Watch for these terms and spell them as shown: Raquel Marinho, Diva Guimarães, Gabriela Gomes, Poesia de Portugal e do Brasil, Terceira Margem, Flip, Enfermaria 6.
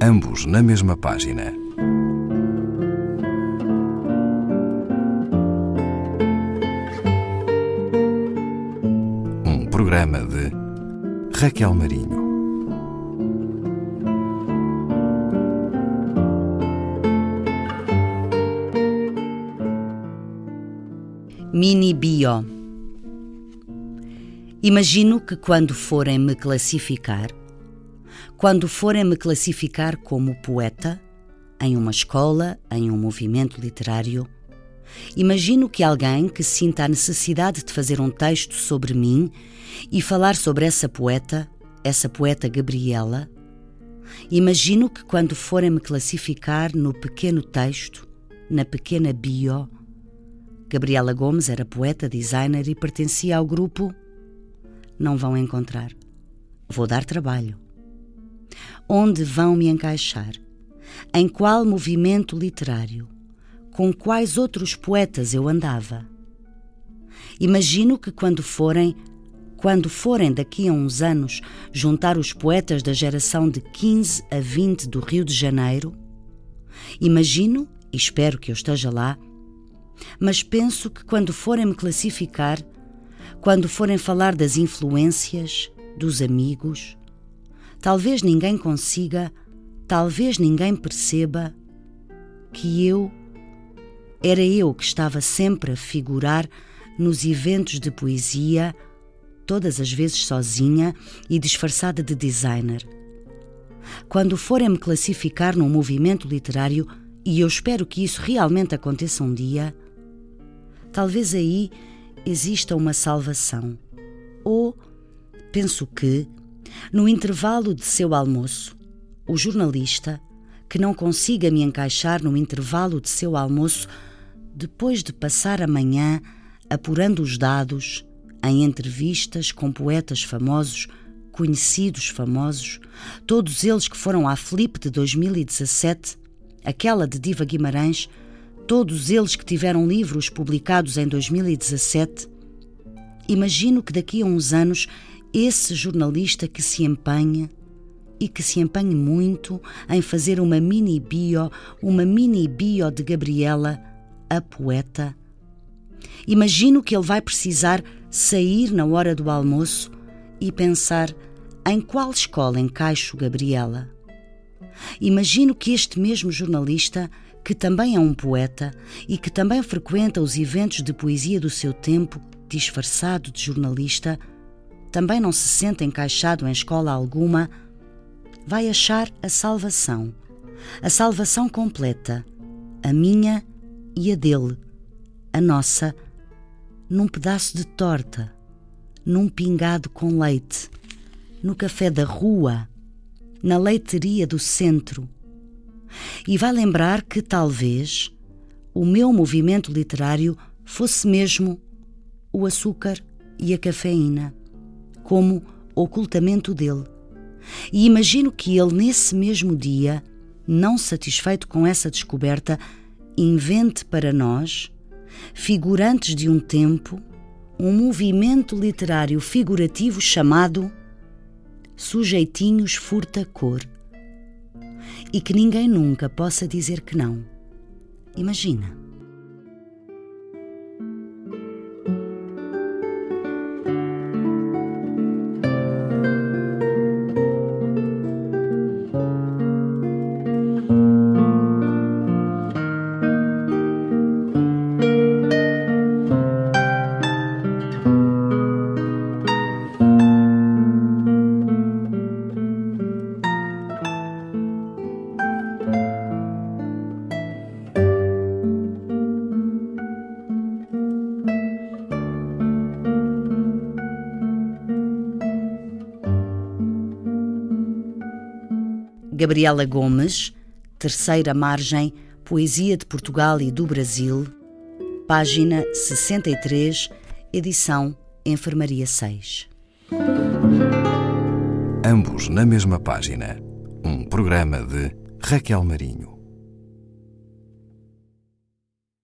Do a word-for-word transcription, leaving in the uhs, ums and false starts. ambos na mesma página. Um programa de Raquel Marinho. Mini bio. Imagino que quando forem me classificar, quando forem me classificar como poeta, em uma escola, em um movimento literário, imagino que alguém que sinta a necessidade de fazer um texto sobre mim e falar sobre essa poeta, essa poeta Gabriela, imagino que quando forem me classificar no pequeno texto, na pequena bio, Gabriela Gomes era poeta, designer e pertencia ao grupo. Não vão encontrar. Vou dar trabalho. Onde vão me encaixar? Em qual movimento literário? Com quais outros poetas eu andava? Imagino que quando forem, quando forem daqui a uns anos, juntar os poetas da geração de quinze a vinte do Rio de Janeiro, imagino, e espero que eu esteja lá, mas penso que quando forem me classificar, quando forem falar das influências, dos amigos, talvez ninguém consiga, talvez ninguém perceba que eu, era eu que estava sempre a figurar nos eventos de poesia, todas as vezes sozinha e disfarçada de designer. Quando forem me classificar num movimento literário, e eu espero que isso realmente aconteça um dia, talvez aí exista uma salvação. Ou, penso que, no intervalo de seu almoço, o jornalista, que não consiga me encaixar no intervalo de seu almoço, depois de passar a manhã apurando os dados em entrevistas com poetas famosos, conhecidos famosos, todos eles que foram à Flip de dois mil e dezassete, aquela de Diva Guimarães, todos eles que tiveram livros publicados em dois mil e dezassete, imagino que daqui a uns anos esse jornalista que se empenha, e que se empenhe muito, em fazer uma mini bio, uma mini bio de Gabriela, a poeta, imagino que ele vai precisar sair na hora do almoço e pensar em qual escola encaixo Gabriela. Imagino que este mesmo jornalista, que também é um poeta e que também frequenta os eventos de poesia do seu tempo, disfarçado de jornalista, também não se sente encaixado em escola alguma, vai achar a salvação, a salvação completa, a minha e a dele, a nossa, num pedaço de torta, num pingado com leite, no café da rua, na leiteria do centro. E vai lembrar que, talvez, o meu movimento literário fosse mesmo o açúcar e a cafeína, como ocultamento dele. E imagino que ele, nesse mesmo dia, não satisfeito com essa descoberta, invente para nós, figurantes de um tempo, um movimento literário figurativo chamado Sujeitinhos furta-cor, e que ninguém nunca possa dizer que não. Imagina. Gabriela Gomes, Terceira Margem, Poesia de Portugal e do Brasil, página sessenta e três, edição Enfermaria seis. Ambos na mesma página, um programa de Raquel Marinho.